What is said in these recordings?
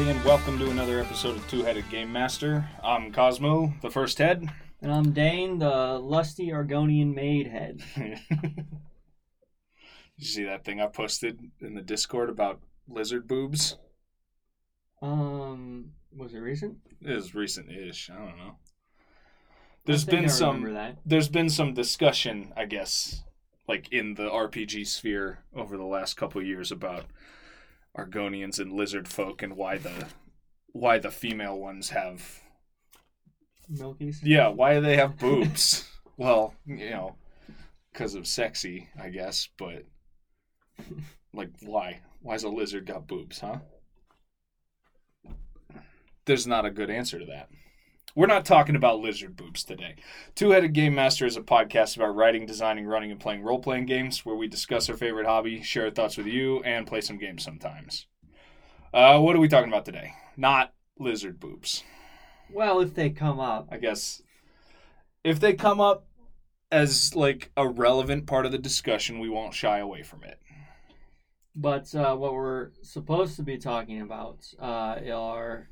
everybody, and welcome to another episode of Two-Headed Game Master. I'm Cosmo, the first head. And I'm Dane, the lusty Argonian maid head. You see that thing I posted in the Discord about lizard boobs? Was it recent? It was recent-ish. I don't know. There's been some discussion, I guess, like in the RPG sphere over the last couple of years about Argonians and lizard folk and why the female ones have milkies. Yeah, why they have boobs. Well, you know, because of sexy, I guess. But like, why? Why's a lizard got boobs, huh? There's not a good answer to that. We're not talking about lizard boobs today. Two-Headed Game Master is a podcast about writing, designing, running, and playing role-playing games where we discuss our favorite hobby, share our thoughts with you, and play some games sometimes. What are we talking about today? Not lizard boobs. Well, if they come up. I guess if they come up as, like, a relevant part of the discussion, we won't shy away from it. But what we're supposed to be talking about are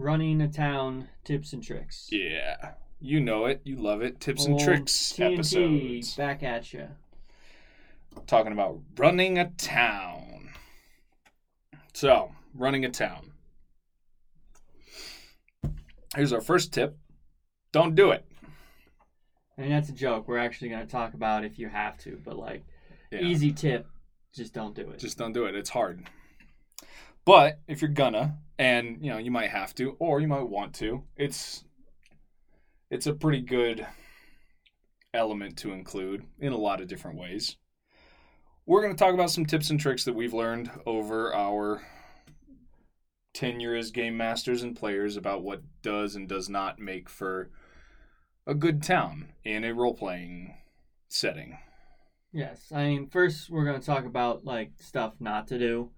running a town tips and tricks. Yeah. You know it. You love it. Tips and tricks TNT episodes. Back at you. Talking about running a town. So, running a town. Here's our first tip. Don't do it. I mean, that's a joke. We're actually going to talk about if you have to, but like, yeah. Easy tip, just don't do it. Just don't do it. It's hard. But if you're gonna, and you know, you might have to, or you might want to, it's a pretty good element to include in a lot of different ways. We're gonna talk about some tips and tricks that we've learned over our tenure as game masters and players about what does and does not make for a good town in a role-playing setting. Yes, I mean, first we're gonna talk about like stuff not to do.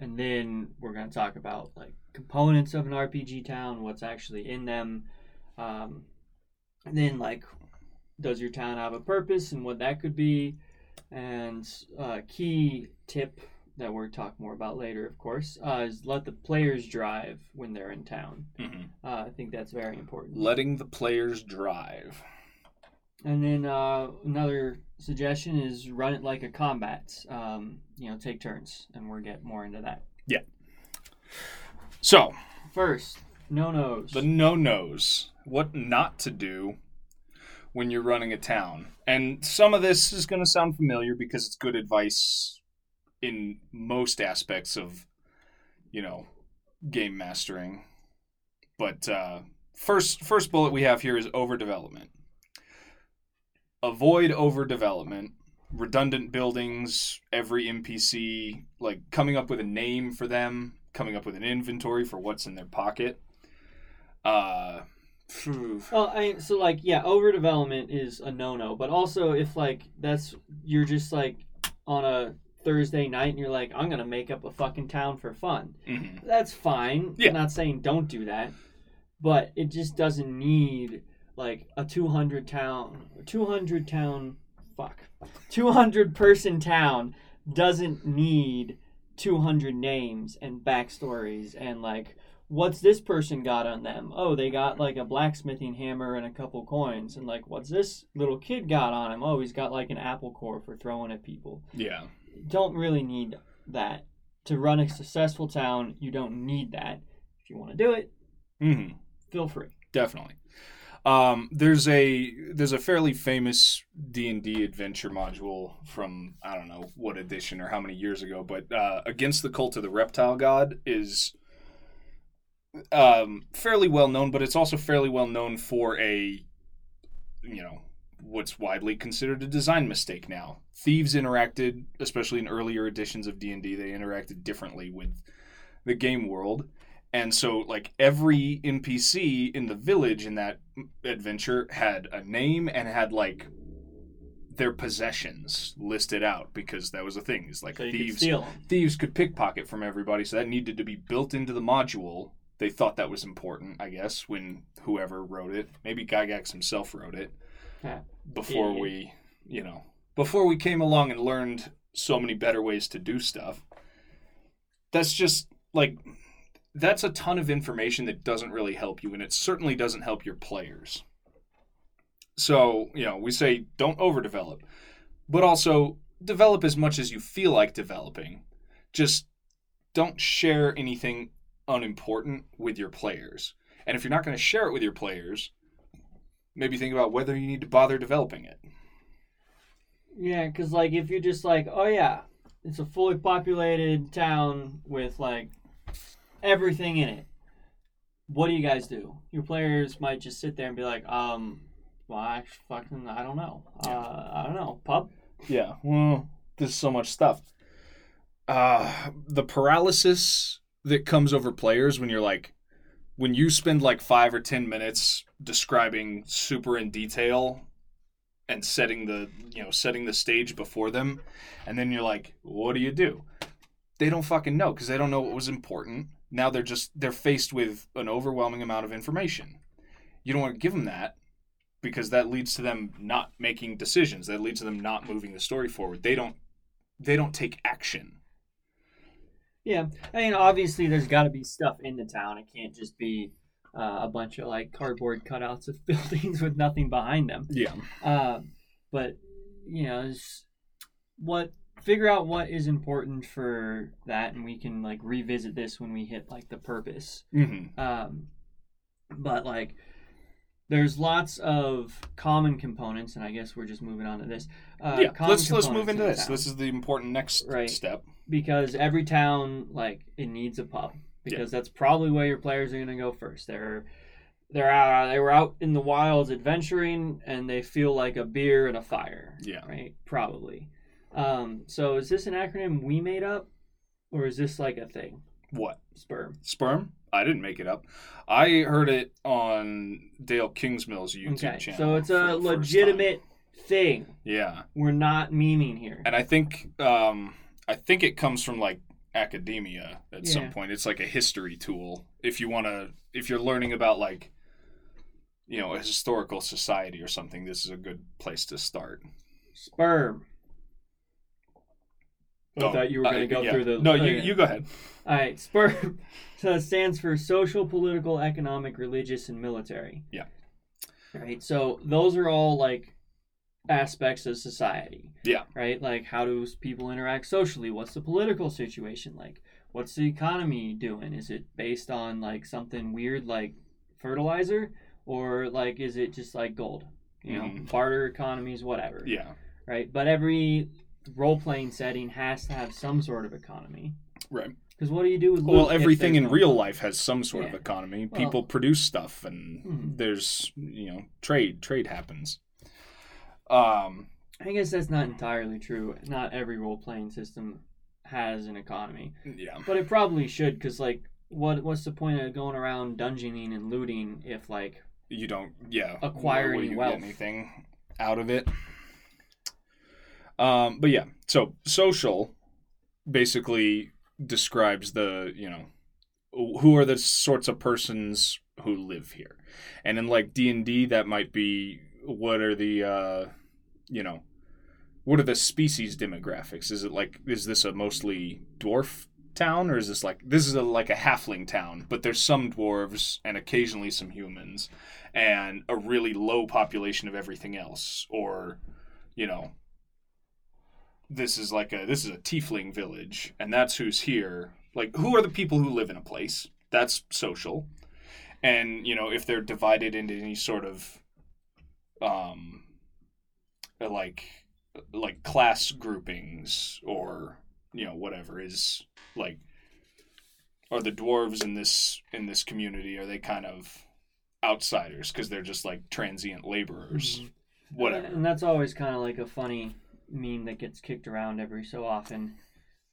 And then we're going to talk about like components of an RPG town, what's actually in them. And then like, does your town have a purpose and what that could be? And a key tip that we'll talk more about later, of course, is let the players drive when they're in town. Mm-hmm. I think that's very important. Letting the players drive. And then another suggestion is run it like a combat. You know, take turns, and we'll get more into that. Yeah. So. First, no-nos. The no-nos. What not to do when you're running a town. And some of this is going to sound familiar because it's good advice in most aspects of, you know, game mastering. But first bullet we have here is overdevelopment. Avoid overdevelopment, redundant buildings, every NPC, like coming up with a name for them, coming up with an inventory for what's in their pocket. Well, so like, yeah, overdevelopment is a no-no, but also if like you're just like on a Thursday night and you're like, I'm going to make up a fucking town for fun. Mm-hmm. That's fine. Yeah. I'm not saying don't do that, but it just doesn't need like a 200 person town doesn't need 200 names and backstories and like, what's this person got on them? Oh, they got like a blacksmithing hammer and a couple coins. And like, what's this little kid got on him? Oh, he's got like an apple core for throwing at people. Yeah. Don't really need that. To run a successful town, you don't need that. If you want to do it, mm-hmm. Feel free. Definitely. There's a fairly famous D&D adventure module from, I don't know what edition or how many years ago, but Against the Cult of the Reptile God is fairly well known, but it's also fairly well known for a, you know, what's widely considered a design mistake now. Thieves interacted, especially in earlier editions of D&D, they interacted differently with the game world. And so, like, every NPC in the village in that adventure had a name and had, like, their possessions listed out because that was the thing. It's like, so thieves could pickpocket from everybody, so that needed to be built into the module. They thought that was important, I guess, when whoever wrote it. Maybe Gygax himself wrote it before we came along and learned so many better ways to do stuff. That's just, like, that's a ton of information that doesn't really help you, and it certainly doesn't help your players. So, you know, we say don't overdevelop, but also develop as much as you feel like developing. Just don't share anything unimportant with your players. And if you're not going to share it with your players, maybe think about whether you need to bother developing it. Yeah, because, like, if you're just like, oh, yeah, it's a fully populated town with, like, everything in it. What do you guys do? Your players might just sit there and be like, well, I don't know. I don't know. Pub? Yeah, well, there's so much stuff. The paralysis that comes over players when you're like, when you spend like 5 or 10 minutes describing super in detail and setting the stage before them, and then you're like, what do you do? They don't fucking know because they don't know what was important. Now they're faced with an overwhelming amount of information. You don't want to give them that because that leads to them not making decisions. That leads to them not moving the story forward. They don't take action. Yeah, I mean, obviously, there's got to be stuff in the town. It can't just be a bunch of, like, cardboard cutouts of buildings with nothing behind them. Yeah. But, you know, figure out what is important for that, and we can, like, revisit this when we hit, like, the purpose. Mm-hmm. But, like, there's lots of common components, and I guess we're just moving on to this. Let's move into this. This is the important next step. Because every town, like, it needs a pub. Because that's probably where your players are going to go first. They were out in the wilds adventuring, and they feel like a beer and a fire. Yeah. Right? Probably. So is this an acronym we made up, or is this like a thing? What? SPIRM? I didn't make it up. I heard it on Dale Kingsmill's YouTube channel. So it's a legitimate thing. Yeah. We're not memeing here. And I think it comes from, like, academia at some point. It's like a history tool. If you're learning about, like, you know, a historical society or something, this is a good place to start. SPIRM. I thought you were going to go through the... No, you go ahead. All right, SPIRM. So it stands for social, political, economic, religious, and military. Yeah. Right, so those are all, like, aspects of society. Yeah. Right? Like, how do people interact socially? What's the political situation like? What's the economy doing? Is it based on, like, something weird like fertilizer? Or, like, is it just, like, gold? You know, barter economies, whatever. Yeah. Right? But every role-playing setting has to have some sort of economy. Right. Because what do you do with... Well, everything in real life has some sort of economy. Well, people produce stuff, and there's, you know, trade. Trade happens. I guess that's not entirely true. Not every role-playing system has an economy. Yeah. But it probably should, because, like, what's the point of going around dungeoning and looting if, like... You don't, acquire any wealth. Get anything out of it. But, yeah. So, social basically describes the, you know, who are the sorts of persons who live here. And in, like, D&D, that might be... What are the, you know, what are the species demographics? Is it like, is this a mostly dwarf town, or is this like, this is like a halfling town, but there's some dwarves and occasionally some humans and a really low population of everything else? Or, you know, this is a tiefling village, and that's who's here. Like, who are the people who live in a place? That's social. And, you know, if they're divided into any sort of like class groupings, or, you know, whatever is, like, are the dwarves in this community, are they kind of outsiders because they're just like transient laborers, whatever. And that's always kind of like a funny meme that gets kicked around every so often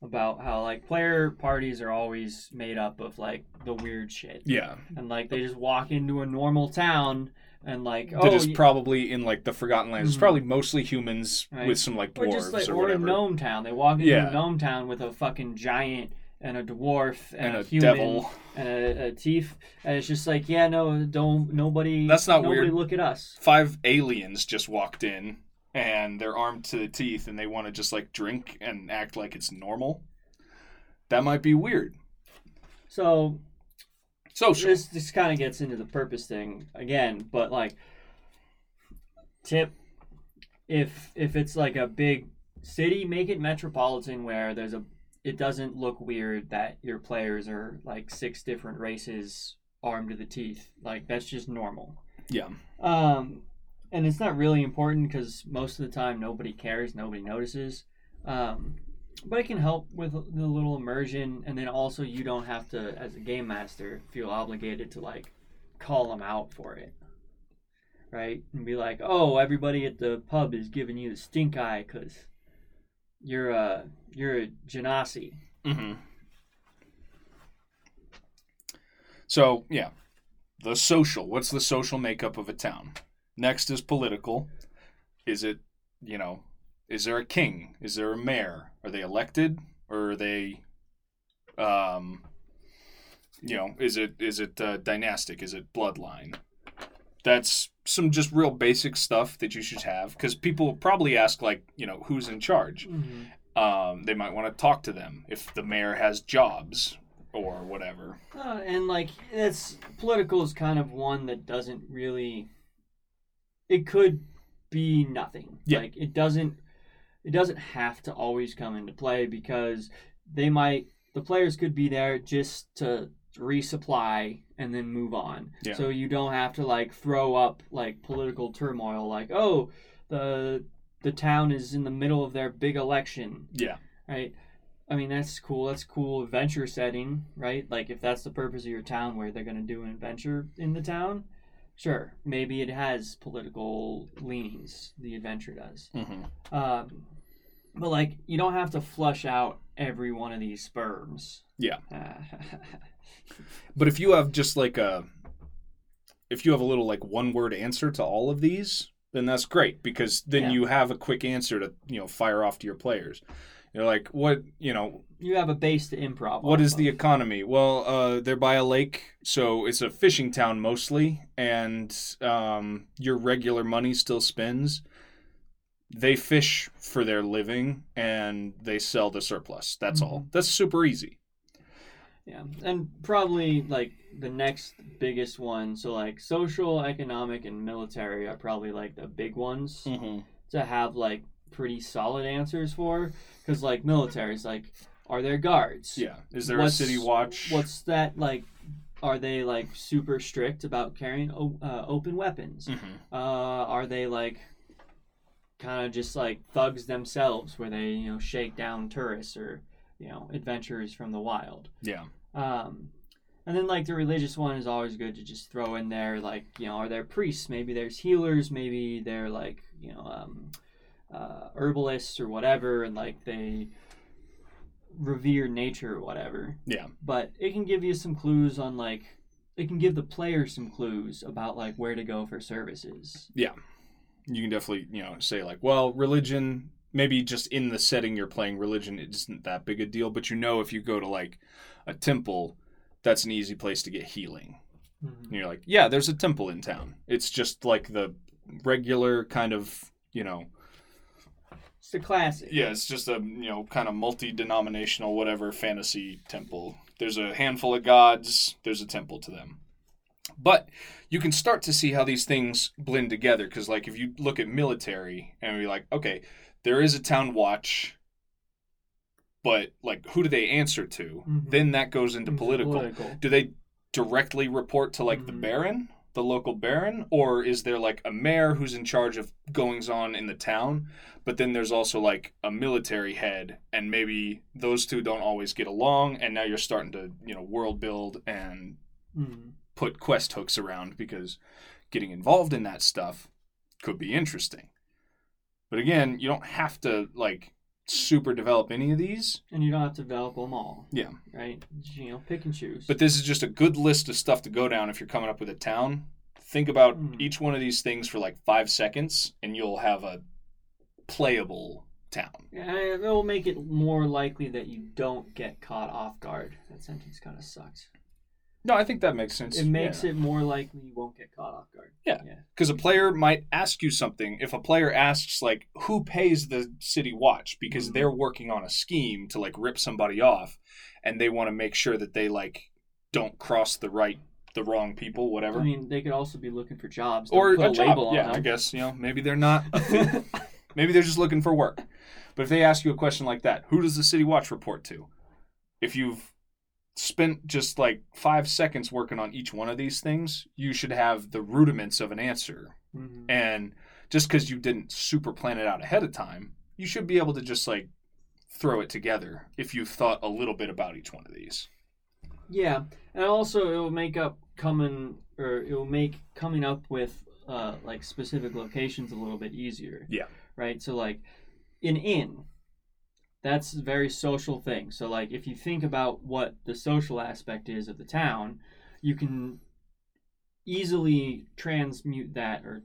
about how, like, player parties are always made up of, like, the weird shit. Yeah. And, like, they just walk into a normal town and, like, that is probably in, like, the Forgotten Lands. It's probably mostly humans, right, with some, like, dwarves or just, like, or whatever. Or a gnome town. They walk into a gnome town with a fucking giant and a dwarf and a human devil and a thief. And it's just like, yeah, no, don't, nobody, that's not nobody weird. Look at us. 5 aliens just walked in, and they're armed to the teeth, and they want to just, like, drink and act like it's normal. That might be weird. So Social. This kind of gets into the purpose thing again, but like, tip, if it's like a big city, make it metropolitan where there's a. It doesn't look weird that your players are like 6 different races armed to the teeth. Like that's just normal. Yeah. And it's not really important because most of the time nobody cares, nobody notices. But it can help with the little immersion, and then also you don't have to, as a game master, feel obligated to like call them out for it, right? And be like, oh, everybody at the pub is giving you the stink eye because you're a genasi. Mm-hmm. So yeah, the social. What's the social makeup of a town? Next is political. Is it, you know? Is there a king? Is there a mayor? Are they elected? Or are they, you know, is it dynastic? Is it bloodline? That's some just real basic stuff that you should have. Because people probably ask, like, you know, who's in charge? Mm-hmm. They might want to talk to them if the mayor has jobs or whatever. And, like, it's, political is kind of one that doesn't really... It could be nothing. Yeah. Like, it doesn't have to always come into play because the players could be there just to resupply and then move on. Yeah. So you don't have to like throw up like political turmoil, like, oh, the town is in the middle of their big election. Yeah. Right. I mean, that's cool. That's cool adventure setting, right? Like if that's the purpose of your town where they're going to do an adventure in the town. Sure, maybe it has political leanings, the adventure does. Mm-hmm. But, like, you don't have to flush out every one of these sperms. Yeah. But if you have just, like, a little, like, one-word answer to all of these, then that's great because then you have a quick answer to, you know, fire off to your players. You're like, what, you know... You have a base to improv. What is the economy? Well, they're by a lake, so it's a fishing town mostly, and your regular money still spends. They fish for their living, and they sell the surplus. That's mm-hmm. all. That's super easy. Yeah, and probably, like, the next biggest one, so, like, social, economic, and military are probably, like, the big ones mm-hmm. to have, like, pretty solid answers for, because like militaries, like, are there guards? Yeah. Is there a city watch? What's that like? Are they like super strict about carrying open weapons? Mm-hmm. Are they like kind of just like thugs themselves, where they, you know, shake down tourists or, you know, adventurers from the wild? Yeah. And then like the religious one is always good to just throw in there, like, you know, are there priests? Maybe there's healers. Maybe they're like, you know. Herbalists or whatever, and like they revere nature or whatever. Yeah. But it can give you some clues on like, it can give the player some clues about like where to go for services. Yeah. You can definitely, you know, say like, well, religion, maybe just in the setting you're playing, religion isn't that big a deal, but you know, if you go to like a temple, that's an easy place to get healing. Mm-hmm. And you're like, yeah, there's a temple in town. It's just like the regular kind of, you know, it's a classic. Yeah, it's just a, you know, kind of multi-denominational whatever fantasy temple. There's a handful of gods. There's a temple to them. But you can start to see how these things blend together because, like, if you look at military and be like, okay, there is a town watch, but, like, who do they answer to? Mm-hmm. Then that goes into political. Do they directly report to, like, mm-hmm. the baron? The local baron, or is there like a mayor who's in charge of goings on in the town, but then there's also like a military head, and maybe those two don't always get along, and now you're starting to, you know, world build and put quest hooks around, because getting involved in that stuff could be interesting. But again, you don't have to like super develop any of these, and you don't have to develop them all. Yeah, right. You know, pick and choose. But this is just a good list of stuff to go down if you're coming up with a town. Think about each one of these things for like 5 seconds, and you'll have a playable town. Yeah, it will make it more likely that you don't get caught off guard. That sentence kind of sucks. No, I think that makes sense. It makes it more likely you won't get caught off guard. Yeah, because a player might ask you something. If a player asks, like, who pays the city watch? Because they're working on a scheme to, like, rip somebody off, and they want to make sure that they, like, don't cross the wrong people, whatever. I mean, they could also be looking for jobs. Don't or put a job. Label on yeah, them. I guess, you know, maybe they're not. Maybe they're just looking for work. But if they ask you a question like that, who does the City Watch report to? If you've spent just like 5 seconds working on each one of these things, you should have the rudiments of an answer. Mm-hmm. And just because you didn't super plan it out ahead of time, you should be able to just like throw it together if you've thought a little bit about each one of these. Yeah, and also it will make up coming up with like specific locations a little bit easier. Yeah. Right. So like an inn, that's a very social thing. So like if you think about what the social aspect is of the town, you can easily transmute that or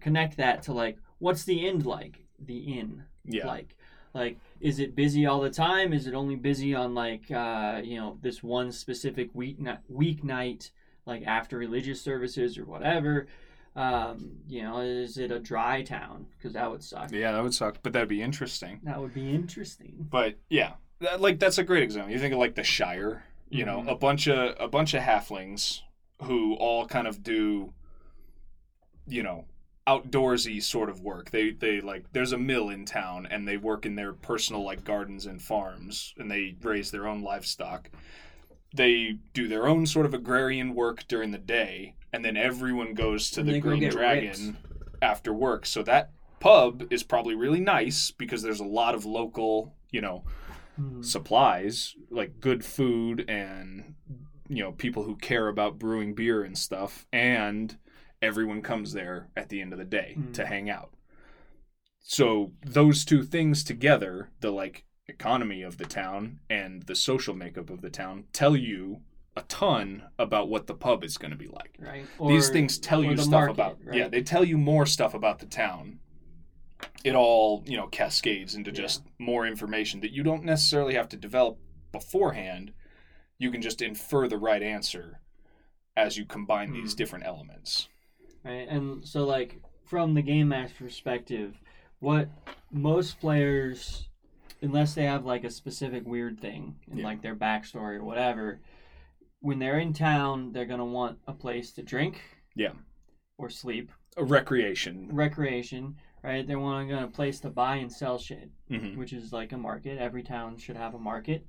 connect that to like what's the inn like? The inn like. Like, is it busy all the time? Is it only busy on, like, this one specific weeknight, like, after religious services or whatever? Is it a dry town? Because that would suck. Yeah, that would suck, but that would be interesting. But, yeah, that's a great example. You think of, like, the Shire, you mm-hmm. know, a bunch of halflings who all kind of do, you know, outdoorsy sort of work. They like there's a mill in town and they work in their personal like gardens and farms and they raise their own livestock. They do their own sort of agrarian work during the day and then everyone goes to the Green Dragon after work. So that pub is probably really nice because there's a lot of local, you know, supplies, like good food and, you know, people who care about brewing beer and stuff, and everyone comes there at the end of the day to hang out. So those two things together, the like economy of the town and the social makeup of the town, tell you a ton about what the pub is going to be like. Right. These things tell you stuff about, right? Yeah, they tell you more stuff about the town. It all, you know, cascades into just more information that you don't necessarily have to develop beforehand. You can just infer the right answer as you combine these different elements. Right, and so like from the game master perspective, what most players, unless they have like a specific weird thing in like their backstory or whatever, when they're in town, they're gonna want a place to drink, or sleep, a recreation, right? They want a place to buy and sell shit, which is like a market. Every town should have a market.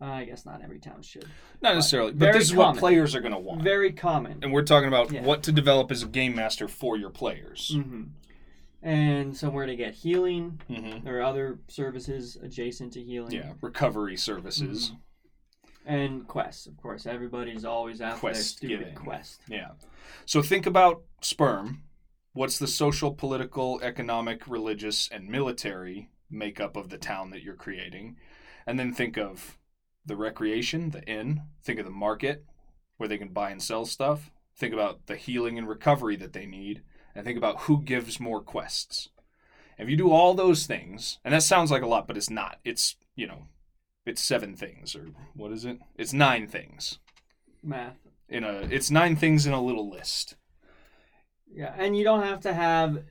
I guess not every town should. Not necessarily, but this is common. What players are going to want. Very common. And we're talking about what to develop as a game master for your players. Mm-hmm. And somewhere to get healing or other services adjacent to healing. Yeah, recovery services. Mm-hmm. And quests, of course. Everybody's always after their stupid quest. Yeah. So think about SPIRM. What's the social, political, economic, religious, and military makeup of the town that you're creating? And then think of the recreation, the inn, think of the market where they can buy and sell stuff, think about the healing and recovery that they need, and think about who gives more quests. If you do all those things, and that sounds like a lot, but it's not. It's, you know, it's 7 things, or what is it? It's 9 things. Math. It's 9 things in a little list. Yeah, and you don't have to have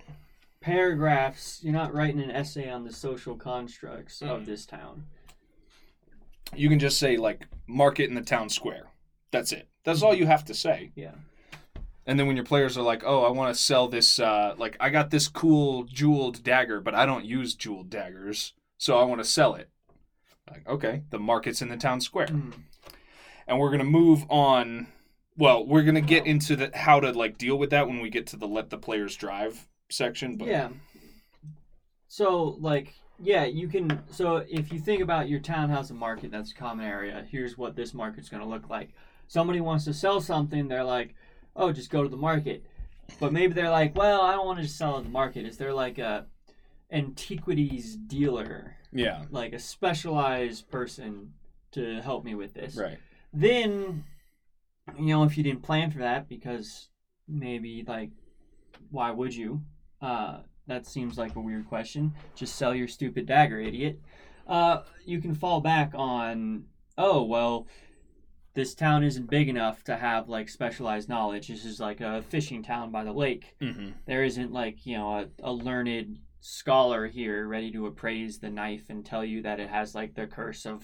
paragraphs. You're not writing an essay on the social constructs of this town. You can just say, like, market in the town square. That's it. That's all you have to say. Yeah. And then when your players are like, oh, I want to sell this, like, I got this cool jeweled dagger, but I don't use jeweled daggers, so I want to sell it. Like, okay, the market's in the town square. Mm-hmm. And we're going to move on. Well, we're going to get into how to, like, deal with that when we get to the let the players drive section. But... yeah. So, like... yeah, you can. So if you think about your townhouse and market, that's a common area. Here's what this market's going to look like. Somebody wants to sell something. They're like, oh, just go to the market. But maybe they're like, well, I don't want to just sell at the market. Is there like a antiquities dealer? Yeah. Like a specialized person to help me with this. Right. Then, you know, if you didn't plan for that, because maybe like, why would you? That seems like a weird question. Just sell your stupid dagger, idiot. You can fall back on, oh, well, this town isn't big enough to have, like, specialized knowledge. This is like a fishing town by the lake. Mm-hmm. There isn't, like, you know, a learned scholar here ready to appraise the knife and tell you that it has, like, the curse of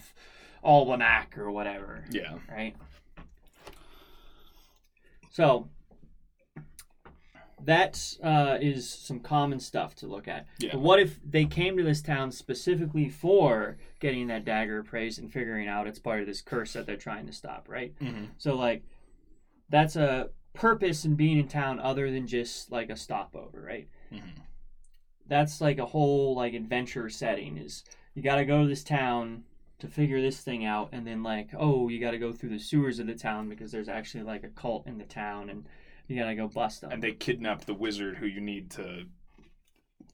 almanac or whatever. Yeah. Right? So that is some common stuff to look at. Yeah. But what if they came to this town specifically for getting that dagger appraised and figuring out it's part of this curse that they're trying to stop, right? Mm-hmm. So, like, that's a purpose in being in town other than just, like, a stopover, right? Mm-hmm. That's, like, a whole, like, adventure setting is you got to go to this town to figure this thing out, and then, like, oh, you got to go through the sewers of the town because there's actually, like, a cult in the town, and you gotta go bust them. And they kidnap the wizard who you need to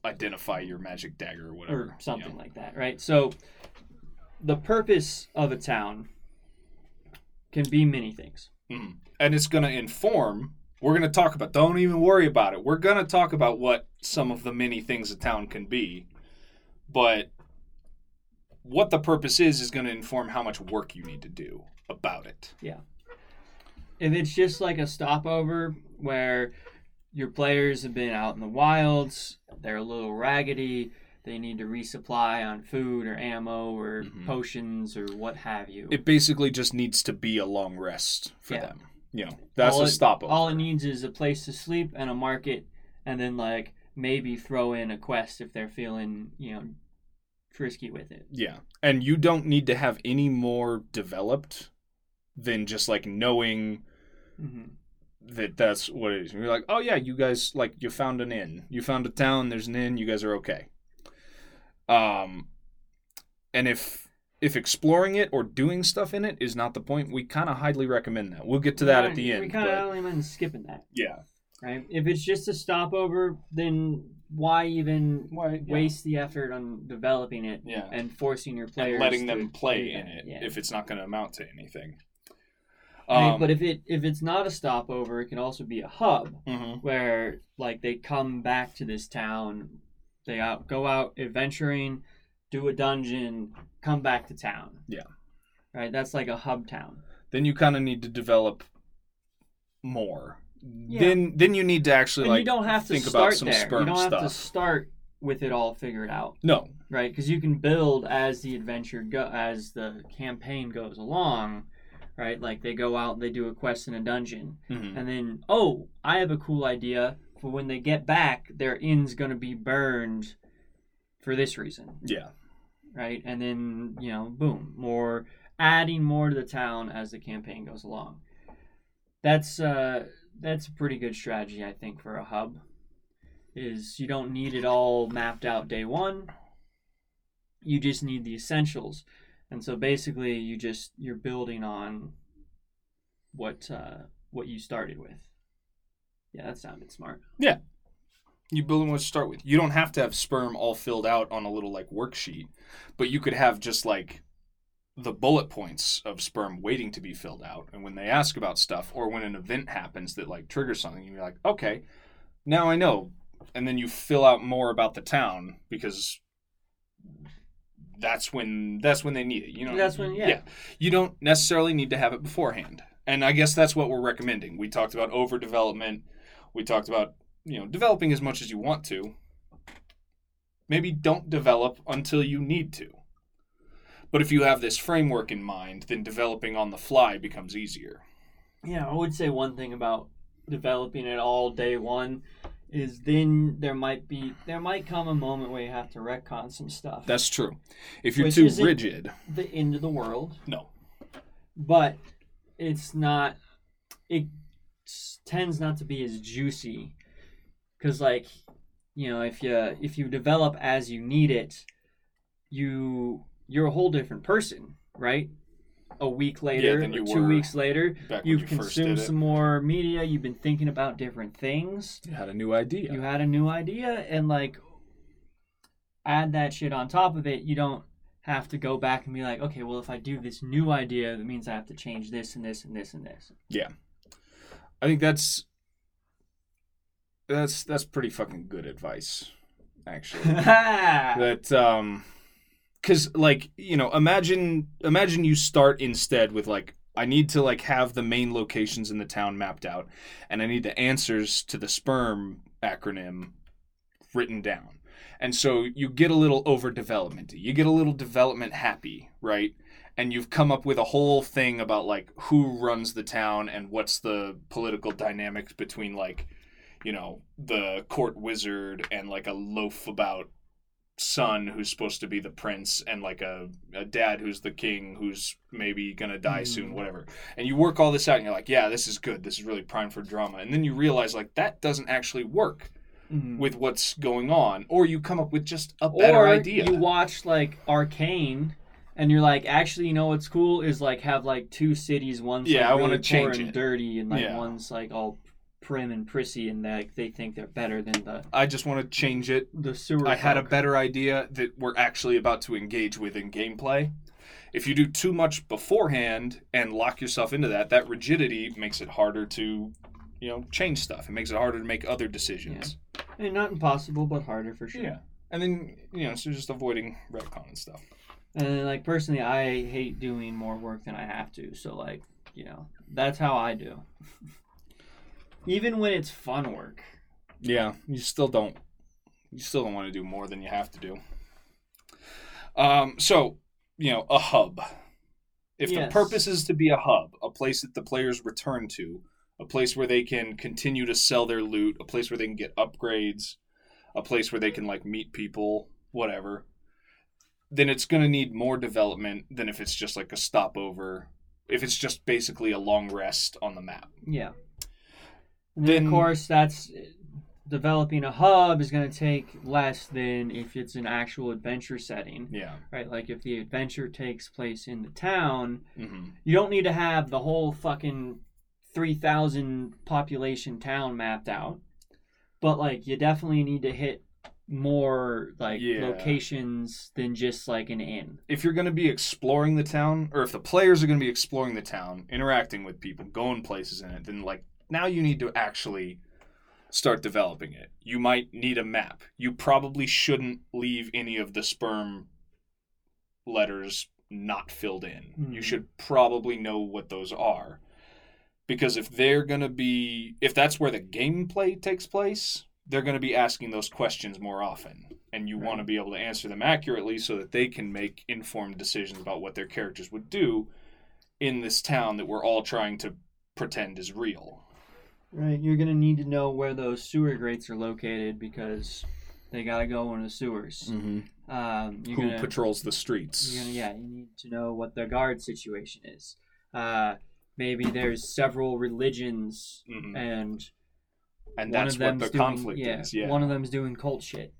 identify your magic dagger or whatever. Or something like that, right? So the purpose of a town can be many things. Mm-hmm. And it's going to inform, we're going to talk about, don't even worry about it. We're going to talk about what some of the many things a town can be. But what the purpose is going to inform how much work you need to do about it. Yeah. If it's just like a stopover where your players have been out in the wilds, they're a little raggedy, they need to resupply on food or ammo or potions or what have you. It basically just needs to be a long rest for them. You know, that's a stopover. All it needs is a place to sleep and a market, and then like maybe throw in a quest if they're feeling, you know, frisky with it. Yeah, and you don't need to have any more developed than just like knowing that that's what it is. And you're like, oh yeah, you guys, like, you found an inn. You found a town, there's an inn, you guys are okay. And if exploring it or doing stuff in it is not the point, we kind of highly recommend that. We'll get to that at the end. We kind of highly recommend skipping that. Yeah. Right? If it's just a stopover, then why even waste the effort on developing it and forcing your players and letting them play in it if it's not going to amount to anything. Right, but if it's not a stopover, it can also be a hub where, like, they come back to this town, they go out adventuring, do a dungeon, come back to town. Yeah. Right? That's like a hub town. Then you kind of need to develop more. Yeah. Then you need to actually, and like, you don't have to think about some SPIRM stuff. You don't have to start with it all figured out. No. Right? Because you can build as the adventure, as the campaign goes along. Right, like they go out and they do a quest in a dungeon, and then I have a cool idea for when they get back, their inn's gonna be burned for this reason. Yeah, right, and then boom, more adding more to the town as the campaign goes along. That's a pretty good strategy, I think, for a hub. Is you don't need it all mapped out day one. You just need the essentials. And so basically, you're building on what you started with. Yeah, that sounded smart. Yeah, you build on what you start with. You don't have to have SPIRM all filled out on a little like worksheet, but you could have just like the bullet points of SPIRM waiting to be filled out. And when they ask about stuff, or when an event happens that like triggers something, you're like, okay, now I know. And then you fill out more about the town because that's when they need it, you know. That's when, yeah. You don't necessarily need to have it beforehand, and I guess that's what we're recommending. We talked about overdevelopment. We talked about developing as much as you want to. Maybe don't develop until you need to. But if you have this framework in mind, then developing on the fly becomes easier. Yeah, I would say one thing about developing it all day one is then there might come a moment where you have to retcon some stuff. That's true. If you're too rigid. The end of the world. No. But it tends not to be as juicy. Because, like, if you develop as you need it, you're a whole different person, right? A week later, than you were 2 weeks later, you've consumed some more media. You've been thinking about different things. You had a new idea. And like, add that shit on top of it. You don't have to go back and be like, okay, well, if I do this new idea, that means I have to change this and this and this and this. Yeah, I think that's pretty fucking good advice, actually. Because, like, imagine you start instead with, like, I need to, like, have the main locations in the town mapped out, and I need the answers to the SPIRM acronym written down. And so you get a little overdevelopment. You get a little development happy, right? And you've come up with a whole thing about, like, who runs the town and what's the political dynamics between, like, you know, the court wizard and, like, a loaf about son who's supposed to be the prince and, like, a dad who's the king who's maybe gonna die soon, whatever. And you work all this out and you're like, yeah, this is good. This is really primed for drama. And then you realize, like, that doesn't actually work with what's going on. Or you come up with just a better idea. You watch, like, Arcane... And you're like, actually, you know what's cool is, like, have, like, two cities. One's, like, really poor and dirty, and, like, one's, like, all prim and prissy, and, like, they think they're better than the... I just want to change it. The sewer I had a better idea that we're actually about to engage with in gameplay. If you do too much beforehand and lock yourself into that, that rigidity makes it harder to, you know, change stuff. It makes it harder to make other decisions. Yeah. I mean, not impossible, but harder for sure. Yeah. And then, you know, so just avoiding retcon and stuff. And then, like, personally, I hate doing more work than I have to. So, like, you know, that's how I do. Even when it's fun work. Yeah, you still don't want to do more than you have to do. So, you know, a hub. If the purpose is to be a hub, a place that the players return to, a place where they can continue to sell their loot, a place where they can get upgrades, a place where they can, like, meet people, whatever, then it's going to need more development than if it's just like a stopover, if it's just basically a long rest on the map. Yeah. And then, of course, that's developing a hub is going to take less than if it's an actual adventure setting. Yeah. Right? Like, if the adventure takes place in the town, you don't need to have the whole fucking 3,000 population town mapped out. But, like, you definitely need to hit more, like, locations than just, like, an inn. If you're going to be exploring the town, or if the players are going to be exploring the town, interacting with people, going places in it, then, like, now you need to actually start developing it. You might need a map. You probably shouldn't leave any of the SPIRM letters not filled in. You should probably know what those are. Because if they're going to be... If that's where the gameplay takes place... they're going to be asking those questions more often. And you want to be able to answer them accurately so that they can make informed decisions about what their characters would do in this town that we're all trying to pretend is real. Right. You're going to need to know where those sewer grates are located because they got to go into the sewers. Who patrols the streets. You need to know what their guard situation is. Maybe there's several religions and that's what the conflict is. Yeah, one of them's doing cult shit.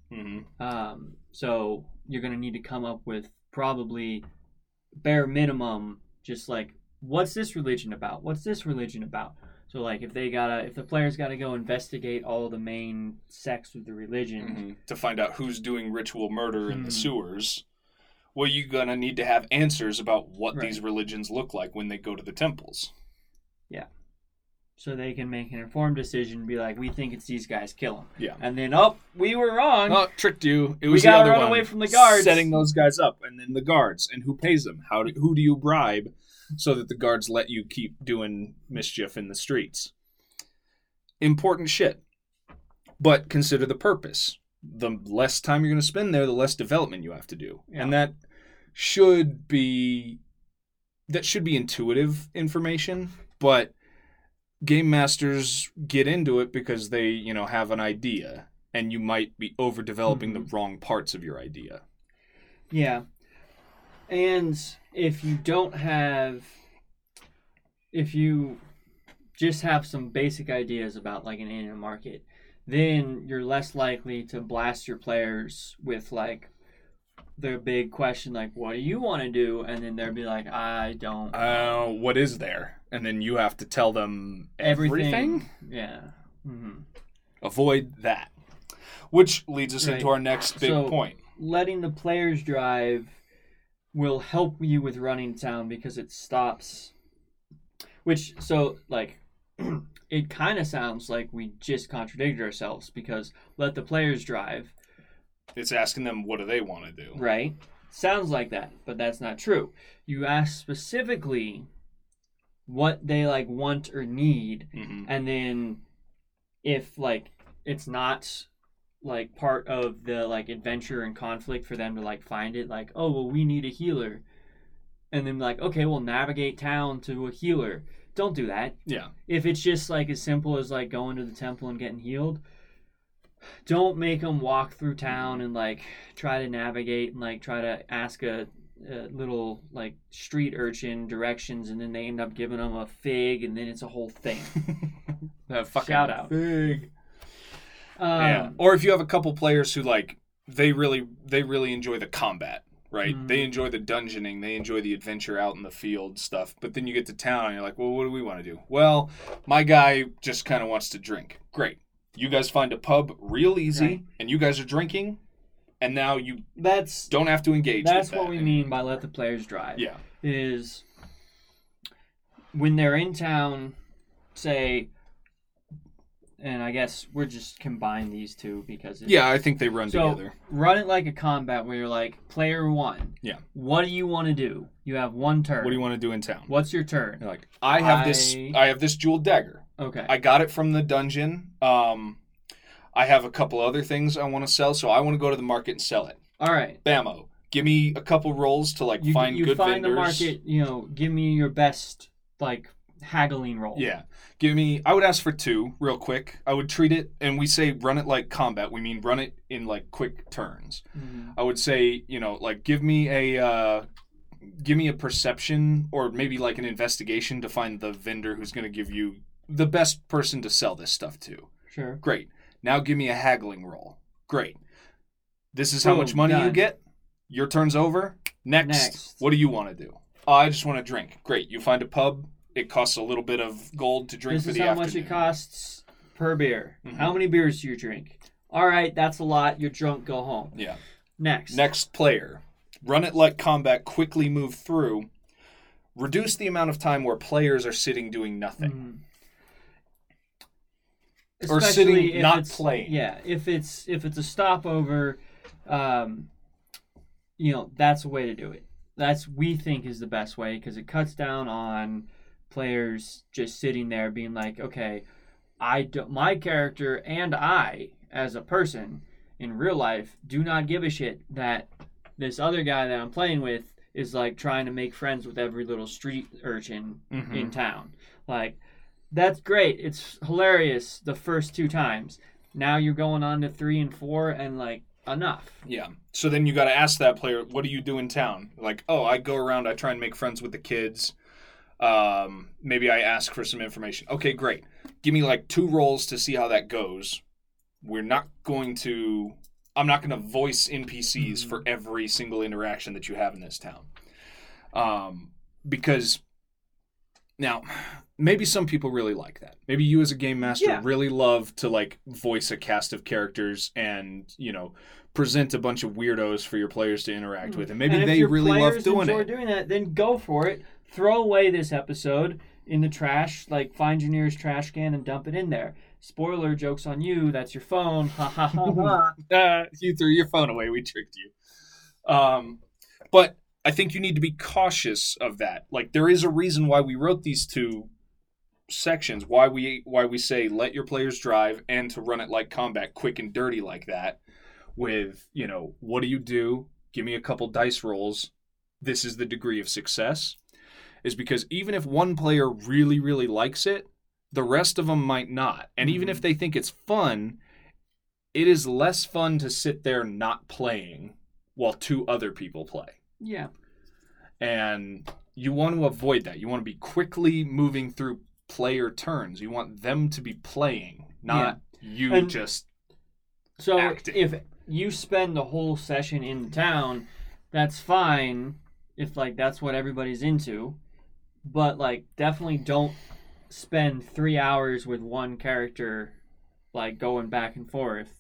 So you're going to need to come up with probably bare minimum, just like, what's this religion about? What's this religion about? So, like, if the player's got to go investigate all the main sects of the religion. To find out who's doing ritual murder in the sewers, well, you're going to need to have answers about what these religions look like when they go to the temples. Yeah. So they can make an informed decision and be like, we think it's these guys, kill them. Yeah. And then, oh, we were wrong. Oh, tricked you. It was the other one. We got to run away from the guards. Setting those guys up. And then the guards. And who pays them? Who do you bribe so that the guards let you keep doing mischief in the streets? Important shit. But consider the purpose. The less time you're going to spend there, the less development you have to do. Yeah. And that should be intuitive information, but... Game masters get into it because they, you know, have an idea, and you might be overdeveloping the wrong parts of your idea. Yeah. And if you don't have... If you just have some basic ideas about, like, an inn and a market, then you're less likely to blast your players with, like, their big question, like, what do you want to do? And then they'll be like, I don't... what is there? And then you have to tell them everything? Yeah. Avoid that. Which leads us into our next big point. Letting the players drive will help you with running town because it stops. It kind of sounds like we just contradicted ourselves because let the players drive. It's asking them what do they want to do. Right. Sounds like that, but that's not true. You ask specifically... what they, like, want or need, and then if, like, it's not like part of the like adventure and conflict for them to like find it, like, oh well, we need a healer, and then like, okay, we'll navigate town to a healer. Don't do that. Yeah. If it's just like as simple as like going to the temple and getting healed, don't make them walk through town and like try to navigate and like try to ask a little like street urchin directions, and then they end up giving them a fig, and then it's a whole thing. That fucking shout out. Fig. Yeah. Or if you have a couple players who like they really enjoy the combat, right? Mm-hmm. They enjoy the dungeoning, they enjoy the adventure out in the field stuff. But then you get to town and you're like, well, what do we want to do? Well, my guy just kind of wants to drink. Great. You guys find a pub real easy, right? And you guys are drinking, and now you don't have to engage. That's what we mean by let the players drive. Yeah, is when they're in town, say, and I guess we're just combine these two because I think they run together. Run it like a combat where you're like, player one. Yeah. What do you want to do? You have one turn. What do you want to do in town? What's your turn? You're like, I have this jeweled dagger. Okay. I got it from the dungeon. I have a couple other things I want to sell, so I want to go to the market and sell it. All right. Bammo. Give me a couple rolls to like find vendors. The market, give me your best like haggling roll. Yeah. I would ask for two real quick. I would treat it, and we say run it like combat. We mean run it in like quick turns. Mm-hmm. I would say, like give me a perception or maybe like an investigation to find the vendor who's going to give you the best person to sell this stuff to. Sure. Great. Now give me a haggling roll. Great. This is how much money you get. Your turn's over. Next. What do you want to do? Oh, I just want to drink. Great. You find a pub. It costs a little bit of gold to drink for the afternoon. This is how much it costs per beer. Mm-hmm. How many beers do you drink? All right, that's a lot. You're drunk. Go home. Yeah. Next player. Run it like combat. Quickly move through. Reduce the amount of time where players are sitting doing nothing. Mm-hmm. Especially or sitting not playing. Yeah, if it's a stopover, that's a way to do it. That's we think is the best way because it cuts down on players just sitting there being like, okay, my character and I as a person in real life do not give a shit that this other guy that I'm playing with is like trying to make friends with every little street urchin mm-hmm. in town. Like, that's great. It's hilarious the first two times. Now you're going on to 3 and 4 and, like, enough. Yeah. So then you got to ask that player, what do you do in town? Like, oh, I go around, I try and make friends with the kids. Maybe I ask for some information. Okay, great. Give me, like, 2 rolls to see how that goes. I'm not going to voice NPCs mm-hmm. for every single interaction that you have in this town. Because... Now, maybe some people really like that. Maybe you as a game master really love to, like, voice a cast of characters and, present a bunch of weirdos for your players to interact with. And maybe they really love doing it. If you're doing that, then go for it. Throw away this episode in the trash. Like, find your nearest trash can and dump it in there. Spoiler, joke's on you. That's your phone. Ha, ha, ha, ha. You threw your phone away. We tricked you. But... I think you need to be cautious of that. Like, there is a reason why we wrote these two sections, why we say let your players drive and to run it like combat, quick and dirty like that with, what do you do? Give me a couple dice rolls. This is the degree of success. Is because even if one player really, really likes it, the rest of them might not. And even if they think it's fun, it is less fun to sit there not playing while 2 other people play. Yeah. And you want to avoid that. You want to be quickly moving through player turns. You want them to be playing, not you and just acting. So if you spend the whole session in town, that's fine if, like, that's what everybody's into. But, like, definitely don't spend 3 hours with one character, like, going back and forth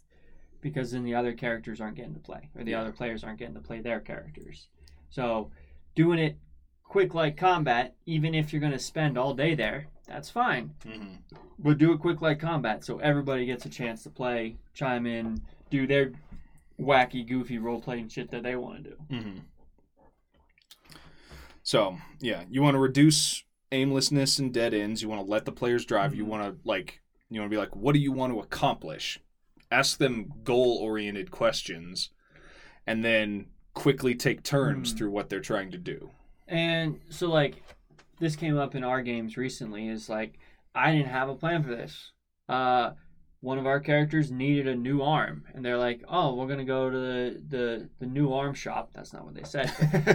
because then the other characters aren't getting to play or the other players aren't getting to play their characters. So, doing it quick like combat, even if you're going to spend all day there, that's fine. Mm-hmm. But do it quick like combat so everybody gets a chance to play, chime in, do their wacky, goofy role-playing shit that they want to do. Mm-hmm. So, yeah, you want to reduce aimlessness and dead ends. You want to let the players drive. Mm-hmm. You want to be like, what do you want to accomplish? ask them goal-oriented questions, and then quickly take turns through what they're trying to do. And so, like, this came up in our games recently, is like, I didn't have a plan for this. One of our characters needed a new arm, and they're like, oh, we're going to go to the new arm shop. That's not what they said.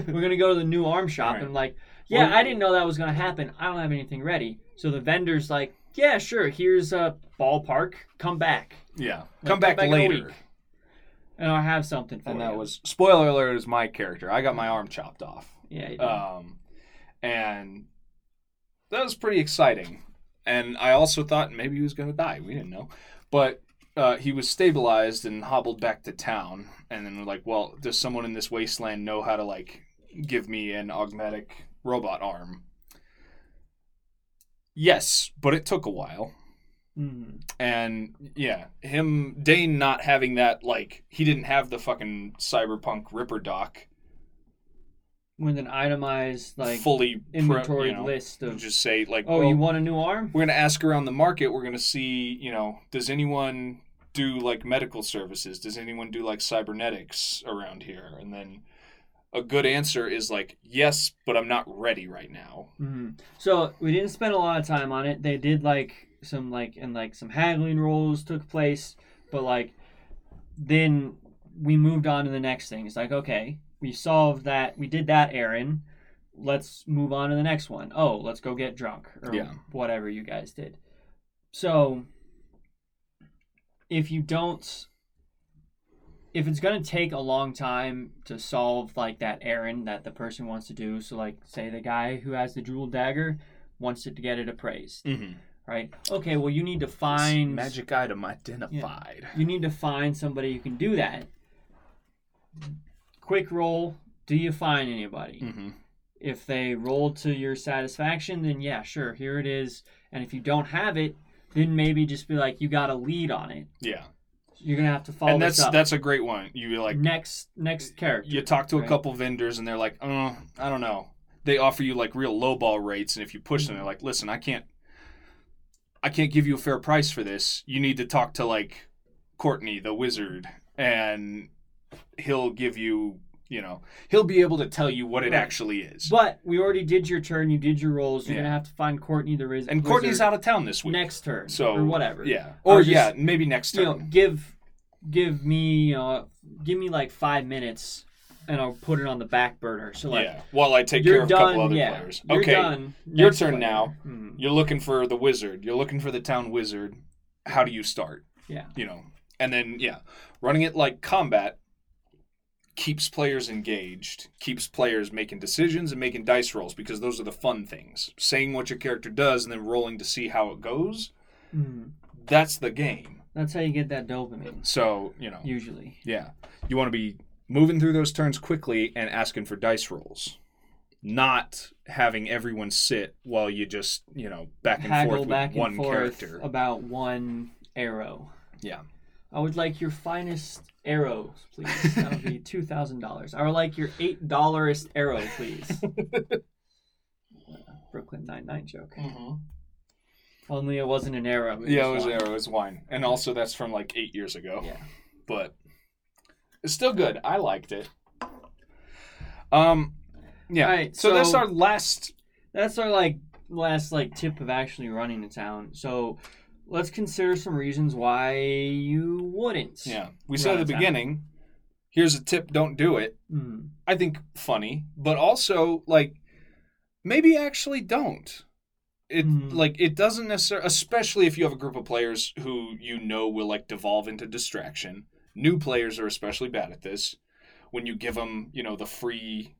We're going to go to the new arm shop. Right. And like, yeah, I didn't know that was going to happen. I don't have anything ready. So the vendor's like, yeah, sure, here's a ballpark. Come back. Yeah. Like, come back later. And I'll have something for you. And that was, spoiler alert, is my character. I got my arm chopped off. Yeah, you did. And that was pretty exciting. And I also thought maybe he was going to die. We didn't know. But he was stabilized and hobbled back to town. And then we're like, well, does someone in this wasteland know how to, like, give me an augmatic robot arm? Yes, but it took a while. Mm. And, yeah, Dane not having that, like, he didn't have the fucking cyberpunk Ripper doc. With an itemized, like, fully inventory list of... Just say, like, oh, well, you want a new arm? We're going to ask around the market. We're going to see, you know, does anyone do, like, medical services? Does anyone do, like, cybernetics around here? And then a good answer is, like, yes, but I'm not ready right now. Mm-hmm. So we didn't spend a lot of time on it. They did, like, some, like, and, like, some haggling rolls took place. But, like, then we moved on to the next thing. It's like, okay... We solved that. We did that errand. Let's move on to the next one. Oh, let's go get drunk or whatever you guys did. So if it's going to take a long time to solve, like, that errand that the person wants to do. So, like, say the guy who has the jeweled dagger wants to get it appraised. Mm-hmm. Right? Okay, well, you need to find... This magic item identified. You need to find somebody who can do that. Quick roll, do you find anybody? Mm-hmm. If they roll to your satisfaction, then yeah, sure, here it is. And if you don't have it, then maybe just be like, you got a lead on it. Yeah. You're going to have to follow this up. And that's a great one. You like next character. You talk to a couple vendors, and they're like, oh, I don't know. They offer you, like, real lowball rates, and if you push them, they're like, listen, I can't give you a fair price for this. You need to talk to, like, Courtney, the wizard, and... he'll give you, you know, he'll be able to tell you what it actually is. But we already did your turn. You did your rolls. You're going to have to find Courtney the Wizard. And Courtney's out of town this week. Next turn. So, or whatever. Yeah. Or, maybe next turn. You know, give me like 5 minutes and I'll put it on the back burner. So, like, while I take care of a couple other players. Okay. Your turn player. Now. Mm-hmm. You're looking for the wizard. You're looking for the town wizard. How do you start? Yeah. You know, and then, running it like combat. Keeps players engaged, keeps players making decisions and making dice rolls, because those are the fun things. Saying what your character does and then rolling to see how it goes, that's the game. That's how you get that dopamine. So, usually. Yeah. You want to be moving through those turns quickly and asking for dice rolls. Not having everyone sit while you just, back and haggle forth with one character. About one arrow. Yeah. I would like your finest arrow, please. That would be $2,000. I would like your $8 arrow, please. Brooklyn Nine-Nine joke. Mm-hmm. Only it wasn't an arrow. It was arrow. It was wine. And also that's from like 8 years ago. Yeah. But it's still good. I liked it. Yeah. All right, so that's our last... That's our last tip of actually running the town. So... Let's consider some reasons why you wouldn't. Yeah. We said at the beginning, here's a tip, don't do it. Mm. I think funny, but also, like, maybe actually don't. It doesn't necessarily, especially if you have a group of players who will, like, devolve into distraction. New players are especially bad at this. When you give them, the free,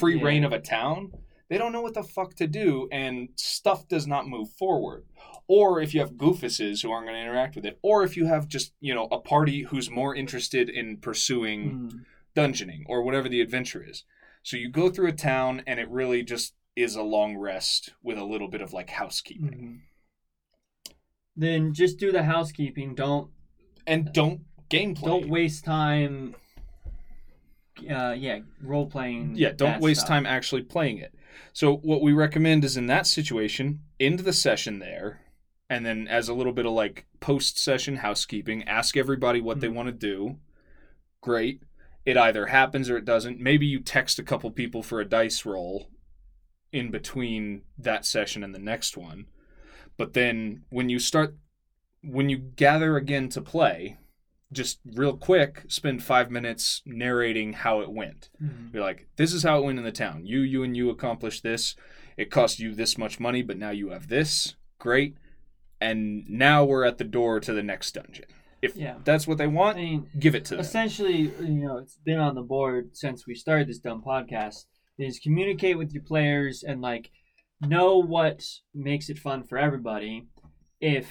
free reign of a town. They don't know what the fuck to do, and stuff does not move forward. Or if you have goofuses who aren't going to interact with it, or if you have just, a party who's more interested in pursuing dungeoning or whatever the adventure is. So you go through a town, and it really just is a long rest with a little bit of, like, housekeeping. Mm-hmm. Then just do the housekeeping. Don't gameplay. Don't waste time. Role playing. Yeah, don't waste time actually playing it. So what we recommend is, in that situation, end the session there And then as a little bit of like post-session housekeeping, ask everybody what they want to do. Great. It either happens or it doesn't. Maybe you text a couple people for a dice roll in between that session and the next one. But then when you gather again to play, just real quick, spend 5 minutes narrating how it went. Mm-hmm. You're like, this is how it went in the town. You and you accomplished this. It cost you this much money, but now you have this. Great. And now we're at the door to the next dungeon. If that's what they want, I mean, give it to them. Essentially, you know, it's been on the board since we started this dumb podcast, is communicate with your players and, like, know what makes it fun for everybody. If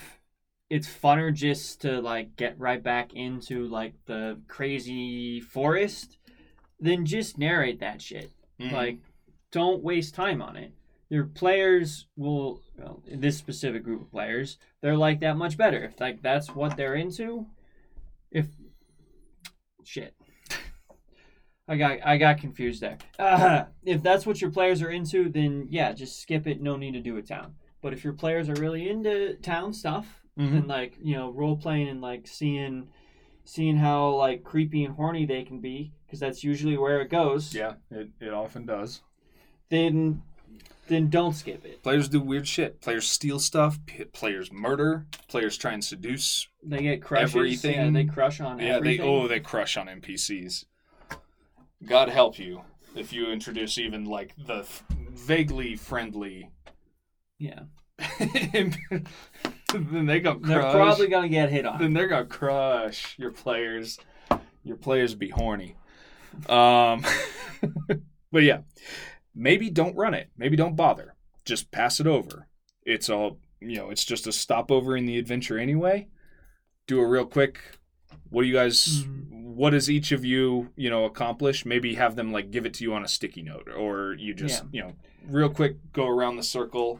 it's funner just to, like, get right back into, like, the crazy forest, then just narrate that shit. Mm-hmm. Like, don't waste time on it. Your players will, well, this specific group of players, they're like that much better. If like that's what they're into, if shit, I got confused there. If that's what your players are into, then yeah, just skip it. No need to do a town. But if your players are really into town stuff, mm-hmm. and like, you know, role playing and like seeing how like creepy and horny they can be, because that's usually where it goes. Yeah, it often does. Then don't skip it. Players do weird shit. Players steal stuff. Players murder. Players try and seduce. They get crushes. Everything. Yeah, they crush on everything. They crush on NPCs. God help you if you introduce even, like, the vaguely friendly... Yeah. Then they go crush. They're probably going to get hit on. Then they're going to crush your players. Your players be horny. But, yeah. Maybe don't run it. Maybe don't bother. Just pass it over. It's all, you know, it's just a stopover in the adventure anyway. Do a real quick, what do you guys, what does each of you, you know, accomplish? Maybe have them like give it to you on a sticky note, or you just, you know, real quick, go around the circle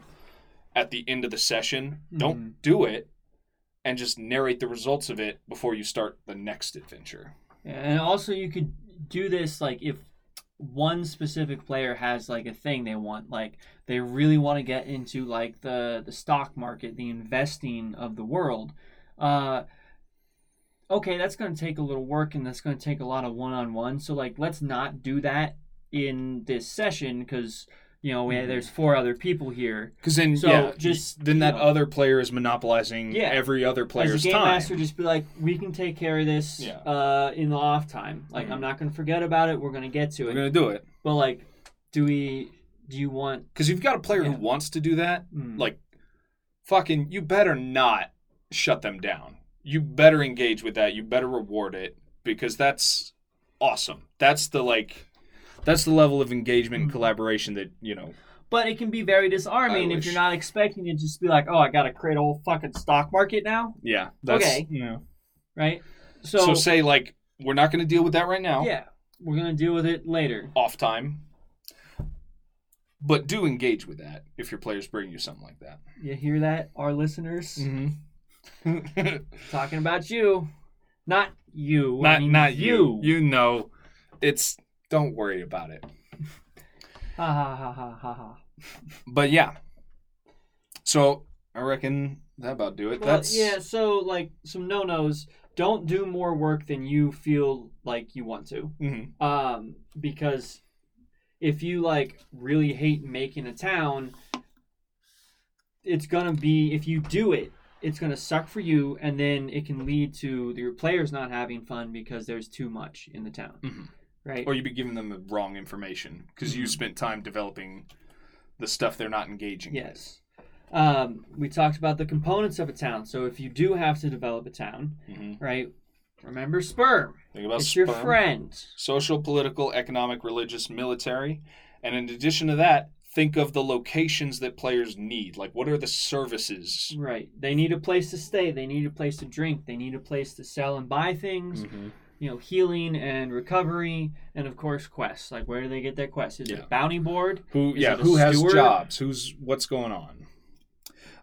at the end of the session. Mm-hmm. Don't do it and just narrate the results of it before you start the next adventure. And also you could do this like if one specific player has like a thing they want, like they really want to get into like the stock market, the investing of the world. Okay, that's going to take a little work and that's going to take a lot of one-on-one. So like, let's not do that in this session because, you know, there's 4 other people here. Because then, so then that other player is monopolizing every other player's time. As a game master, just be like, we can take care of this in the off time. Like, I'm not going to forget about it. We're going to get to it. We're going to do it. But, like, do you want... Because you've got a player who wants to do that. Like, fucking, you better not shut them down. You better engage with that. You better reward it. Because that's awesome. That's the, like... That's the level of engagement and collaboration that, you know... But it can be very disarming if you're not expecting it. Just be like, oh, I got to create a whole fucking stock market now? Yeah. That's, okay. You know. Right? So say, like, we're not going to deal with that right now. Yeah. We're going to deal with it later. Off time. But do engage with that if your players bring you something like that. You hear that, our listeners? Mm-hmm. Talking about you. Not you. Not you. You know. It's... Don't worry about it. Ha ha ha ha ha ha. But yeah. So I reckon that about do it. Well, that's so like some no-nos. Don't do more work than you feel like you want to. Mm-hmm. Because if you like really hate making a town, it's gonna be, if you do it, it's gonna suck for you, and then it can lead to your players not having fun because there's too much in the town. Mm-hmm. Right. Or you'd be giving them the wrong information because you spent time developing the stuff they're not engaging with. Yes. We talked about the components of a town. So if you do have to develop a town, right, remember SPIRM. Think about SPIRM. Your friend. Social, political, economic, religious, military. And in addition to that, think of the locations that players need. Like, what are the services? Right. They need a place to stay. They need a place to drink. They need a place to sell and buy things. Mm-hmm. You know, healing and recovery, and of course quests. Like, where do they get their quests? Is it a bounty board? Who has jobs? What's going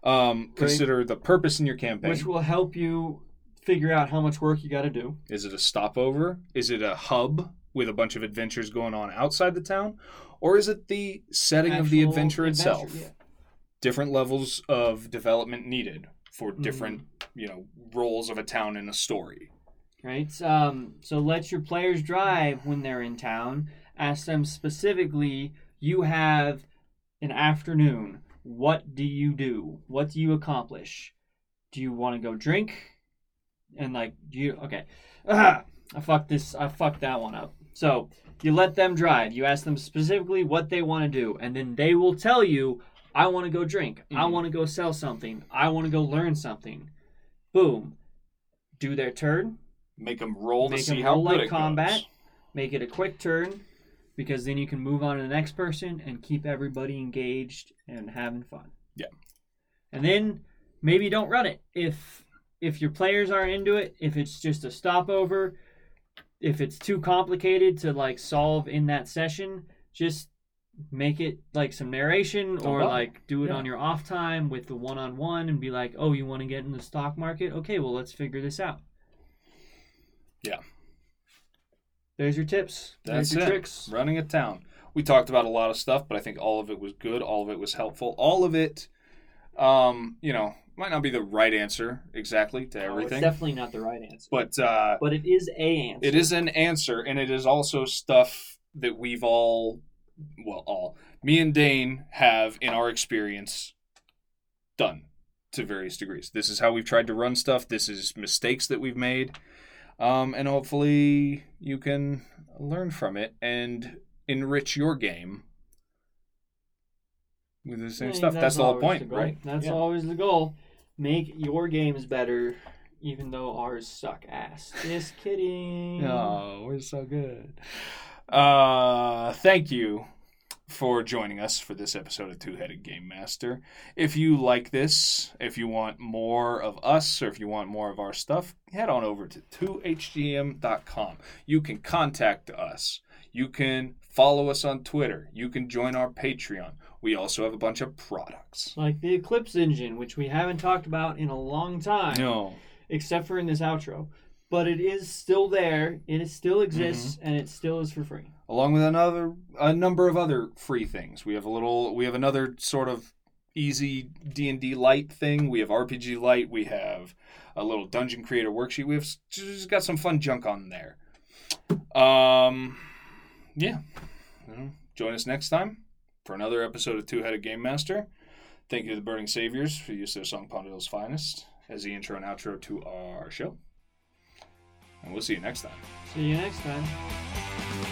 on? Consider the purpose in your campaign, which will help you figure out how much work you got to do. Is it a stopover? Is it a hub with a bunch of adventures going on outside the town, or is it the setting of the adventure itself? Yeah. Different levels of development needed. for different, you know, roles of a town in a story. Right. So let your players drive when they're in town. Ask them specifically, you have an afternoon. What do you do? What do you accomplish? Do you want to go drink? And like, do you, okay. I fucked that one up. So you let them drive. You ask them specifically what they want to do. And then they will tell you, I want to go drink. I want to go sell something. I want to go learn something. Boom. Do their turn. Make them roll to see how good it goes. Make it a quick turn, because then you can move on to the next person and keep everybody engaged and having fun. Yeah. And then maybe don't run it. If your players aren't into it, if it's just a stopover, if it's too complicated to like solve in that session, just make it like some narration or like do it on your off time with the one-on-one and be like, oh, you want to get in the stock market? Okay, well, let's figure this out. Yeah. There's your tips. That's your tricks. Running a town. We talked about a lot of stuff, but I think all of it was good. All of it was helpful. All of it, you know, might not be the right answer exactly to everything. It's definitely not the right answer. But it is an answer. It is an answer, and it is also stuff that we've all, me and Dane have in our experience done to various degrees. This is how we've tried to run stuff. This is mistakes that we've made. And hopefully you can learn from it and enrich your game with the same stuff. That's the whole point, right? That's always the goal. Make your games better, even though ours suck ass. Just kidding. Oh, we're so good. Thank you for joining us for this episode of Two-Headed Game Master. If you like this, if you want more of us, or if you want more of our stuff, head on over to 2HGM.com. You can contact us. You can follow us on Twitter. You can join our Patreon. We also have a bunch of products. Like the Eclipse Engine, which we haven't talked about in a long time. No. Except for in this outro. But it is still there, it still exists, and it still is for free. Along with a number of other free things. We have another sort of easy D&D light thing. We have RPG light. We have a little dungeon creator worksheet. We've just got some fun junk on there. Yeah. Join us next time for another episode of Two-Headed Game Master. Thank you to the Burning Saviors for the use of their song Pondil's Finest as the intro and outro to our show. And we'll see you next time. See you next time.